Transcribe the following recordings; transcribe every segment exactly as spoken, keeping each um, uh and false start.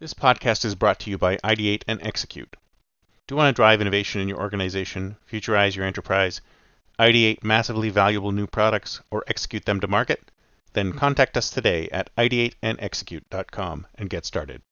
This podcast is brought to you by Ideate and Execute. Do you want to drive innovation in your organization, futurize your enterprise, ideate massively valuable new products, or execute them to market? Then contact us today at ideate and execute dot com and get started.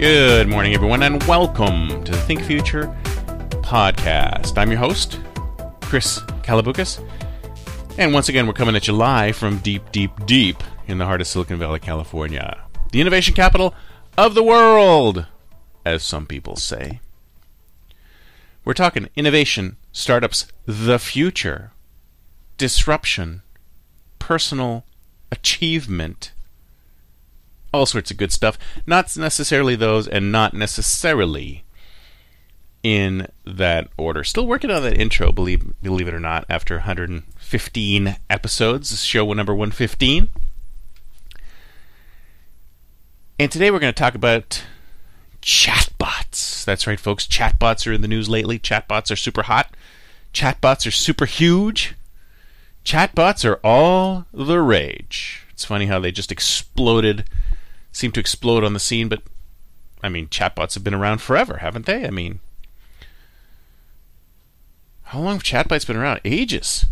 Good morning, everyone, and welcome to the Think Future podcast. I'm your host, Chris Kalabukas, and once again, we're coming at you live from deep, deep, deep in the heart of Silicon Valley, California, the innovation capital of the world, as some people say. We're talking innovation, startups, the future, disruption, personal achievement, all sorts of good stuff. Not necessarily those and not necessarily in that order. Still working on that intro, believe believe it or not, after one hundred fifteen episodes. This is show number one fifteen. And today we're going to talk about chatbots. That's right, folks. Chatbots are in the news lately. Chatbots are super hot. Chatbots are super huge. Chatbots are all the rage. It's funny how they just exploded seem to explode on the scene, but, I mean, chatbots have been around forever, haven't they? I mean, how long have chatbots been around? Ages.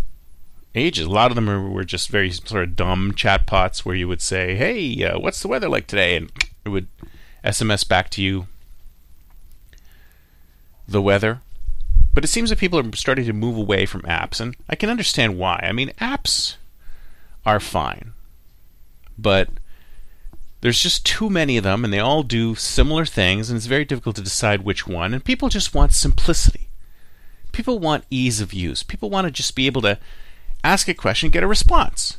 Ages. A lot of them are, were just very sort of dumb chatbots where you would say, hey, uh, what's the weather like today? And it would S M S back to you the weather. But it seems that people are starting to move away from apps, and I can understand why. I mean, apps are fine, but there's just too many of them, and they all do similar things, and it's very difficult to decide which one. And people just want simplicity. People want ease of use. People want to just be able to ask a question, get a response,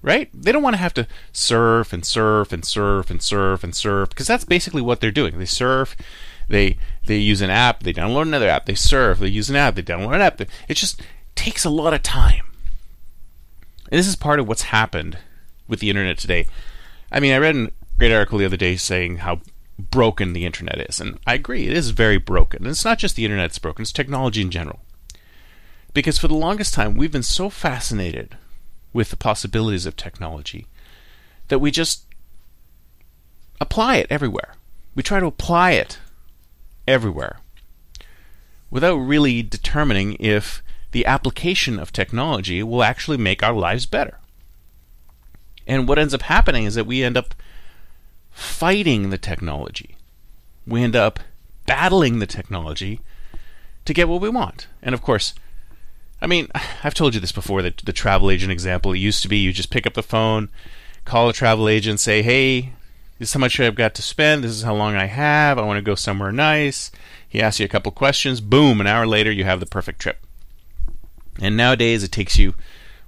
right? They don't want to have to surf and surf and surf and surf and surf, because that's basically what they're doing. They surf, they they use an app, they download another app, they surf, they use an app, they download an app. It just takes a lot of time. And this is part of what's happened with the internet today. I mean, I read a great article the other day saying how broken the internet is. And I agree, it is very broken. And it's not just the internet that's broken, it's technology in general. Because for the longest time, we've been so fascinated with the possibilities of technology that we just apply it everywhere. We try to apply it everywhere without really determining if the application of technology will actually make our lives better. And what ends up happening is that we end up fighting the technology. We end up battling the technology to get what we want. And of course, I mean, I've told you this before, that the travel agent example, it used to be you just pick up the phone, call a travel agent, say, hey, this is how much I've got to spend, this is how long I have, I want to go somewhere nice. He asks you a couple questions, boom, an hour later you have the perfect trip. And nowadays it takes you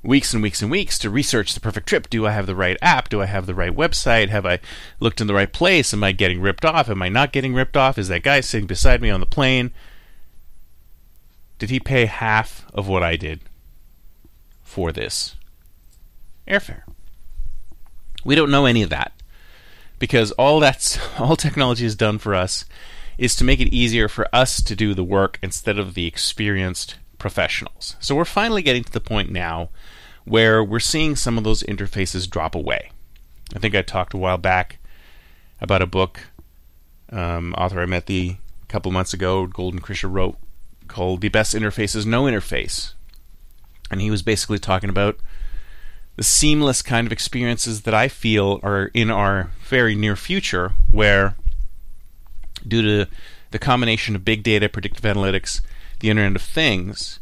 weeks and weeks and weeks to research the perfect trip. Do I have the right app? Do I have the right website? Have I looked in the right place? Am I getting ripped off? Am I not getting ripped off? Is that guy sitting beside me on the plane? Did he pay half of what I did for this airfare? We don't know any of that, because all that's all technology has done for us is to make it easier for us to do the work instead of the experienced professionals. So we're finally getting to the point now where we're seeing some of those interfaces drop away. I think I talked a while back about a book um, author I met the a couple months ago, Golden Krishna, wrote, called The Best Interface Is No Interface. And he was basically talking about the seamless kind of experiences that I feel are in our very near future, where due to the combination of big data, predictive analytics, the Internet of Things,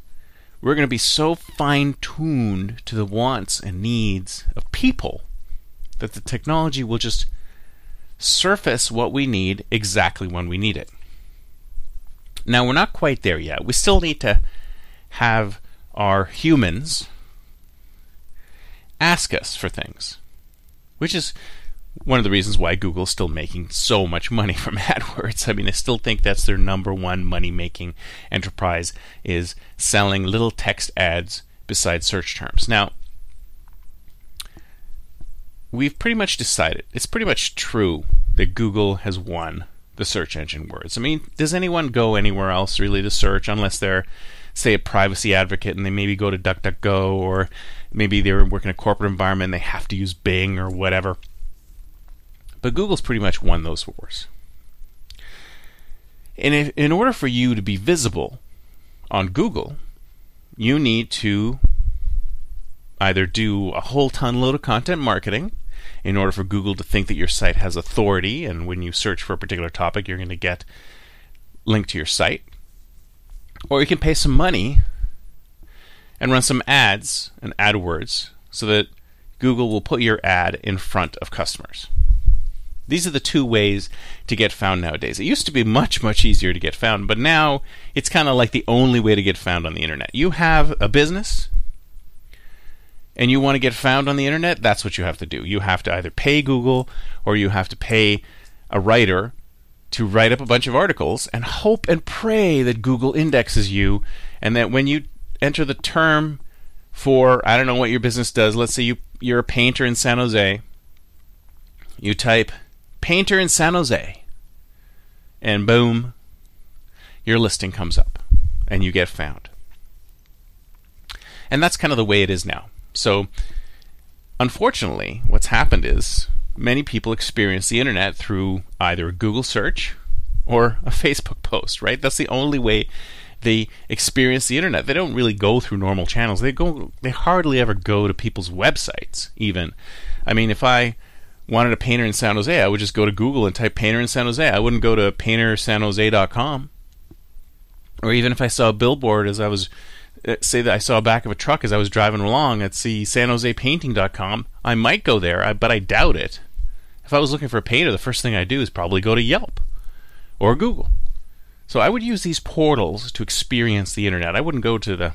we're going to be so fine-tuned to the wants and needs of people that the technology will just surface what we need exactly when we need it. Now, we're not quite there yet. We still need to have our humans ask us for things, which is one of the reasons why Google's still making so much money from AdWords. I mean, I still think that's their number one money-making enterprise, is selling little text ads besides search terms. Now, we've pretty much decided, it's pretty much true that Google has won the search engine wars. I mean, does anyone go anywhere else really to search unless they're, say, a privacy advocate and they maybe go to DuckDuckGo, or maybe they're working in a corporate environment and they have to use Bing or whatever. But Google's pretty much won those wars. And if, in order for you to be visible on Google, you need to either do a whole ton load of content marketing in order for Google to think that your site has authority, and when you search for a particular topic, you're going to get linked to your site. Or you can pay some money and run some ads and AdWords so that Google will put your ad in front of customers. These are the two ways to get found nowadays. It used to be much, much easier to get found, but now it's kind of like the only way to get found on the internet. You have a business and you want to get found on the internet, that's what you have to do. You have to either pay Google, or you have to pay a writer to write up a bunch of articles and hope and pray that Google indexes you, and that when you enter the term for, I don't know what your business does, let's say you, you're a painter in San Jose, you type painter in San Jose, and boom, your listing comes up and you get found. And that's kind of the way it is now. So, unfortunately, what's happened is many people experience the internet through either a Google search or a Facebook post, right? That's the only way they experience the internet. They don't really go through normal channels. They go, they hardly ever go to people's websites, even. I mean, if I wanted a painter in San Jose, I would just go to Google and type painter in San Jose. I wouldn't go to painter san jose dot com. Or even if I saw a billboard as I was... say that I saw the back of a truck as I was driving along at the san jose painting dot com, I might go there, but I doubt it. If I was looking for a painter, the first thing I do is probably go to Yelp or Google. So I would use these portals to experience the internet. I wouldn't go to the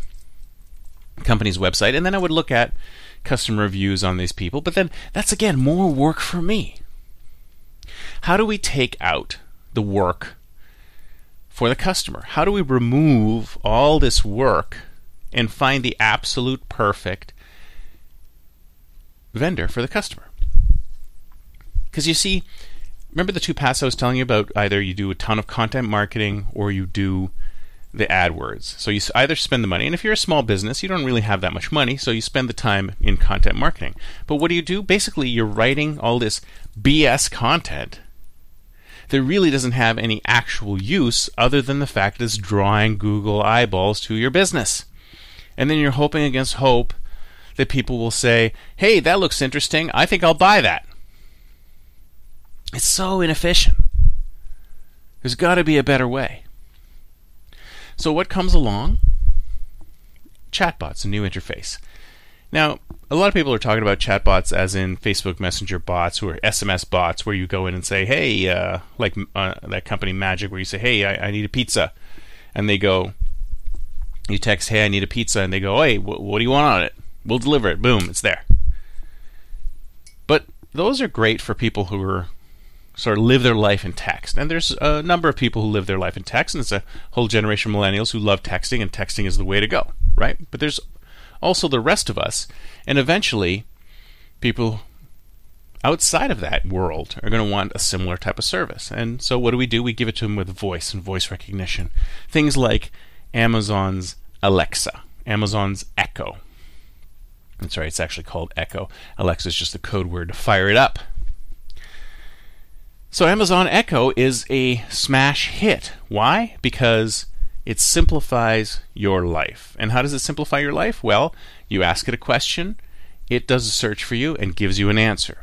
company's website, and then I would look at customer reviews on these people, but then that's again more work for me. How do we take out the work for the customer? How do we remove all this work and find the absolute perfect vendor for the customer? Because you see, remember the two paths I was telling you about? Either you do a ton of content marketing, or you do the AdWords. So you either spend the money, and if you're a small business, you don't really have that much money, so you spend the time in content marketing. But what do you do? Basically, you're writing all this B S content that really doesn't have any actual use other than the fact it's drawing Google eyeballs to your business. And then you're hoping against hope that people will say, hey, that looks interesting, I think I'll buy that. It's so inefficient. There's got to be a better way. So what comes along? Chatbots, a new interface. Now, a lot of people are talking about chatbots as in Facebook Messenger bots or S M S bots, where you go in and say, hey, uh, like uh, that company Magic, where you say, hey, I, I need a pizza. And they go, you text, hey, I need a pizza. And they go, hey, wh- what do you want on it? We'll deliver it. Boom, it's there. But those are great for people who are sort of live their life in text. And there's a number of people who live their life in text, and it's a whole generation of millennials who love texting, and texting is the way to go, right? But there's also the rest of us, and eventually people outside of that world are going to want a similar type of service. And so what do we do? We give it to them with voice and voice recognition. Things like Amazon's Alexa, Amazon's Echo. That's right, it's actually called Echo. Alexa is just the code word to fire it up. So Amazon Echo is a smash hit. Why? Because it simplifies your life. And how does it simplify your life? Well, you ask it a question, it does a search for you and gives you an answer.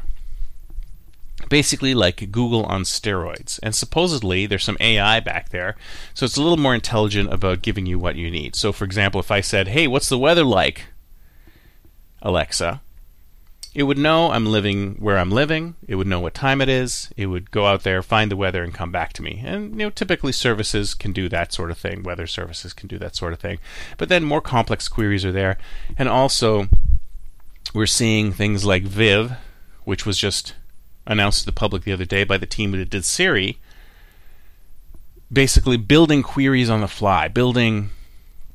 Basically like Google on steroids. And supposedly there's some A I back there, so it's a little more intelligent about giving you what you need. So for example, if I said, hey, what's the weather like, Alexa? It would know I'm living where I'm living, it would know what time it is, it would go out there, find the weather, and come back to me. And you know, typically services can do that sort of thing, weather services can do that sort of thing. But then more complex queries are there. And also, we're seeing things like Viv, which was just announced to the public the other day by the team that did Siri, basically building queries on the fly, building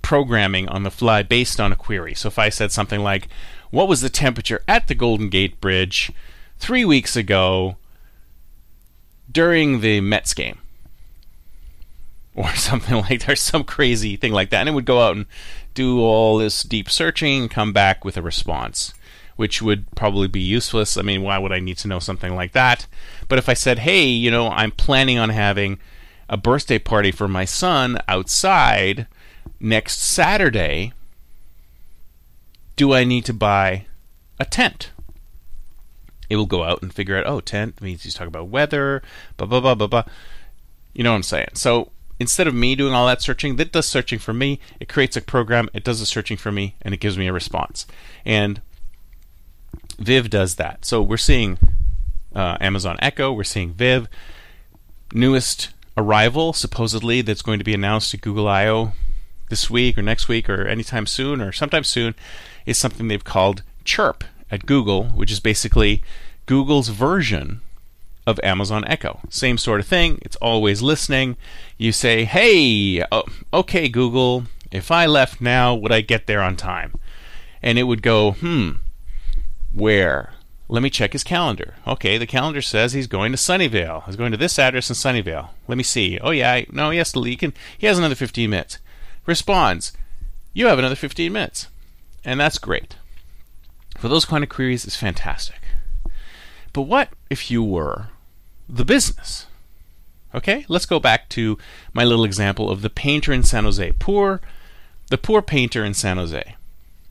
programming on the fly based on a query. So if I said something like, what was the temperature at the Golden Gate Bridge three weeks ago during the Mets game? Or something like that, or some crazy thing like that. And it would go out and do all this deep searching and come back with a response, which would probably be useless. I mean, why would I need to know something like that? But if I said, hey, you know, I'm planning on having a birthday party for my son outside next Saturday, do I need to buy a tent? It will go out and figure out, oh, tent means he's talking about weather, blah, blah, blah, blah, blah. You know what I'm saying? So instead of me doing all that searching, that does searching for me. It creates a program, it does the searching for me, and it gives me a response. And Viv does that. So we're seeing uh, Amazon Echo, we're seeing Viv. Newest arrival, supposedly, that's going to be announced at Google I O this week or next week or anytime soon or sometime soon, is something they've called Chirp at Google, which is basically Google's version of Amazon Echo. Same sort of thing. It's always listening. You say, hey, oh, okay, Google, if I left now, would I get there on time? And it would go, hmm, where? Let me check his calendar. Okay, the calendar says he's going to Sunnyvale. He's going to this address in Sunnyvale. Let me see. Oh, yeah. I, no, he has to leak. And he has another fifteen minutes. Responds, you have another fifteen minutes. And that's great. For those kind of queries, it's fantastic. But what if you were the business? Okay, let's go back to my little example of the painter in San Jose. Poor, the poor painter in San Jose.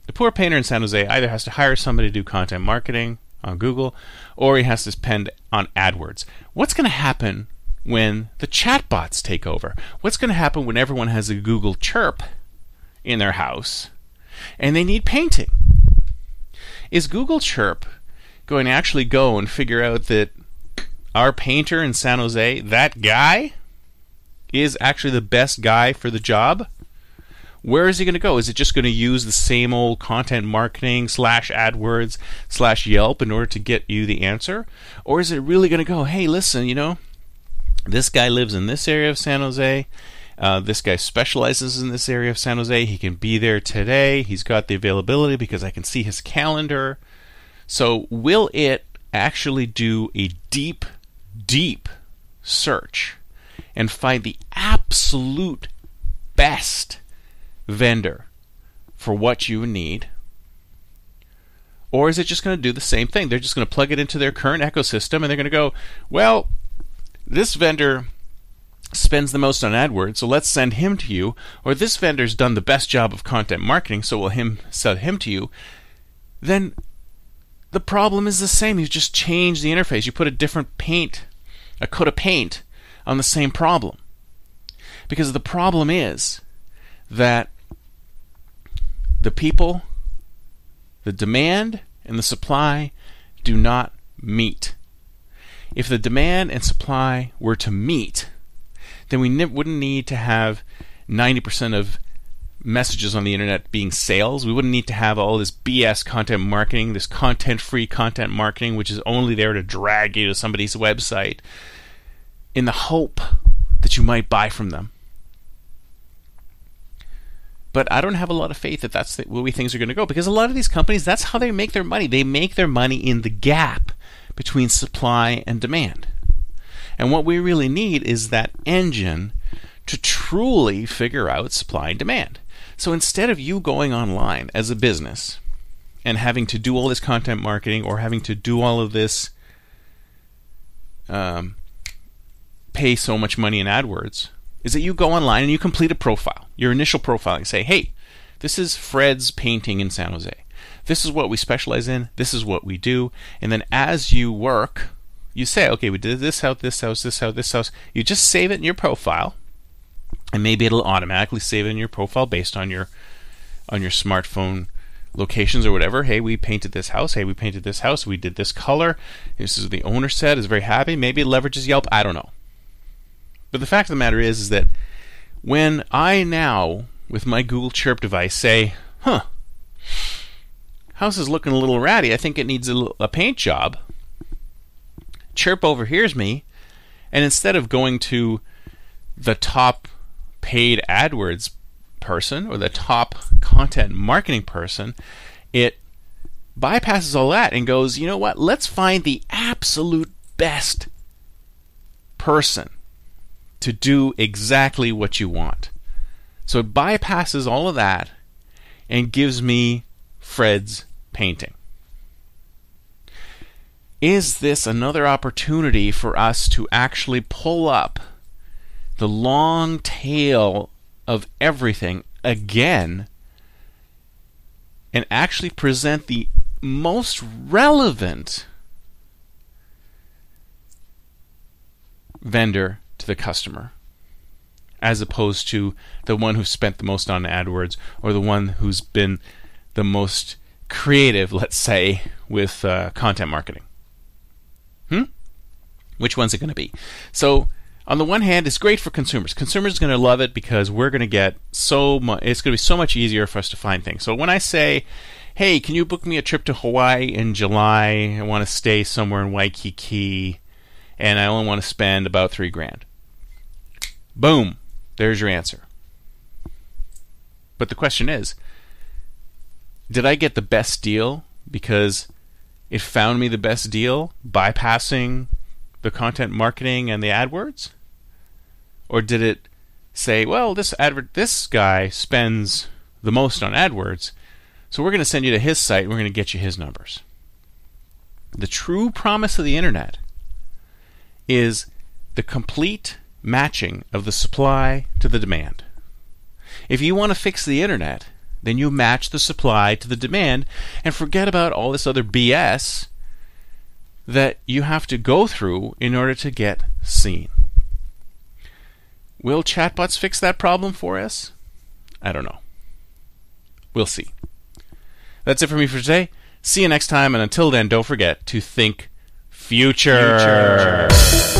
The poor painter in San Jose either has to hire somebody to do content marketing on Google, or he has to spend on AdWords. What's going to happen when the chatbots take over? What's going to happen when everyone has a Google Chirp in their house and they need painting? Is Google Chirp going to actually go and figure out that our painter in San Jose, that guy, is actually the best guy for the job? Where is he going to go? Is it just going to use the same old content marketing slash AdWords slash Yelp in order to get you the answer? Or is it really going to go, hey, listen, you know, this guy lives in this area of San Jose. Uh, this guy specializes in this area of San Jose. He can be there today. He's got the availability because I can see his calendar. So will it actually do a deep, deep search and find the absolute best vendor for what you need? Or is it just going to do the same thing? They're just going to plug it into their current ecosystem and they're going to go, well, this vendor spends the most on AdWords, so let's send him to you. Or this vendor's done the best job of content marketing, so we'll him sell him to you. Then the problem is the same. You just change the interface. You put a different paint, a coat of paint on the same problem. Because the problem is that the people, the demand and the supply do not meet. If the demand and supply were to meet, then we wouldn't need to have ninety percent of messages on the internet being sales. We wouldn't need to have all this B S content marketing, this content-free content marketing, which is only there to drag you to somebody's website in the hope that you might buy from them. But I don't have a lot of faith that that's the way things are going to go, because a lot of these companies, that's how they make their money. They make their money in the gap between supply and demand. And what we really need is that engine to truly figure out supply and demand. So instead of you going online as a business and having to do all this content marketing or having to do all of this, um, pay so much money in AdWords, is that you go online and you complete a profile, your initial profile, and say, hey, this is Fred's painting in San Jose. This is what we specialize in. This is what we do. And then as you work, you say, okay, we did this house, this house, this house, this house. You just save it in your profile. And maybe it'll automatically save it in your profile based on your on your smartphone locations or whatever. Hey, we painted this house. Hey, we painted this house. We did this color. This is what the owner said. Is very happy. Maybe it leverages Yelp. I don't know. But the fact of the matter is, is that when I now, with my Google Chirp device, say, huh, house is looking a little ratty. I think it needs a, a paint job. Chirp overhears me, and instead of going to the top paid AdWords person or the top content marketing person, it bypasses all that and goes, you know what, let's find the absolute best person to do exactly what you want. So it bypasses all of that and gives me Fred's painting. Is this another opportunity for us to actually pull up the long tail of everything again and actually present the most relevant vendor to the customer, as opposed to the one who spent the most on AdWords or the one who's been the most creative, let's say, with uh, content marketing? Hmm? Which one's it going to be? So on the one hand, it's great for consumers. Consumers are going to love it because we're going to get so much, it's going to be so much easier for us to find things. So when I say, hey, can you book me a trip to Hawaii in July? I want to stay somewhere in Waikiki and I only want to spend about three grand. Boom. There's your answer. But the question is, did I get the best deal because it found me the best deal bypassing the content marketing and the AdWords? Or did it say, well, this advert, this guy spends the most on AdWords, so we're going to send you to his site and we're going to get you his numbers? The true promise of the internet is the complete matching of the supply to the demand. If you want to fix the internet, then you match the supply to the demand and forget about all this other B S that you have to go through in order to get seen. Will chatbots fix that problem for us? I don't know. We'll see. That's it for me for today. See you next time, and until then, don't forget to think future. future.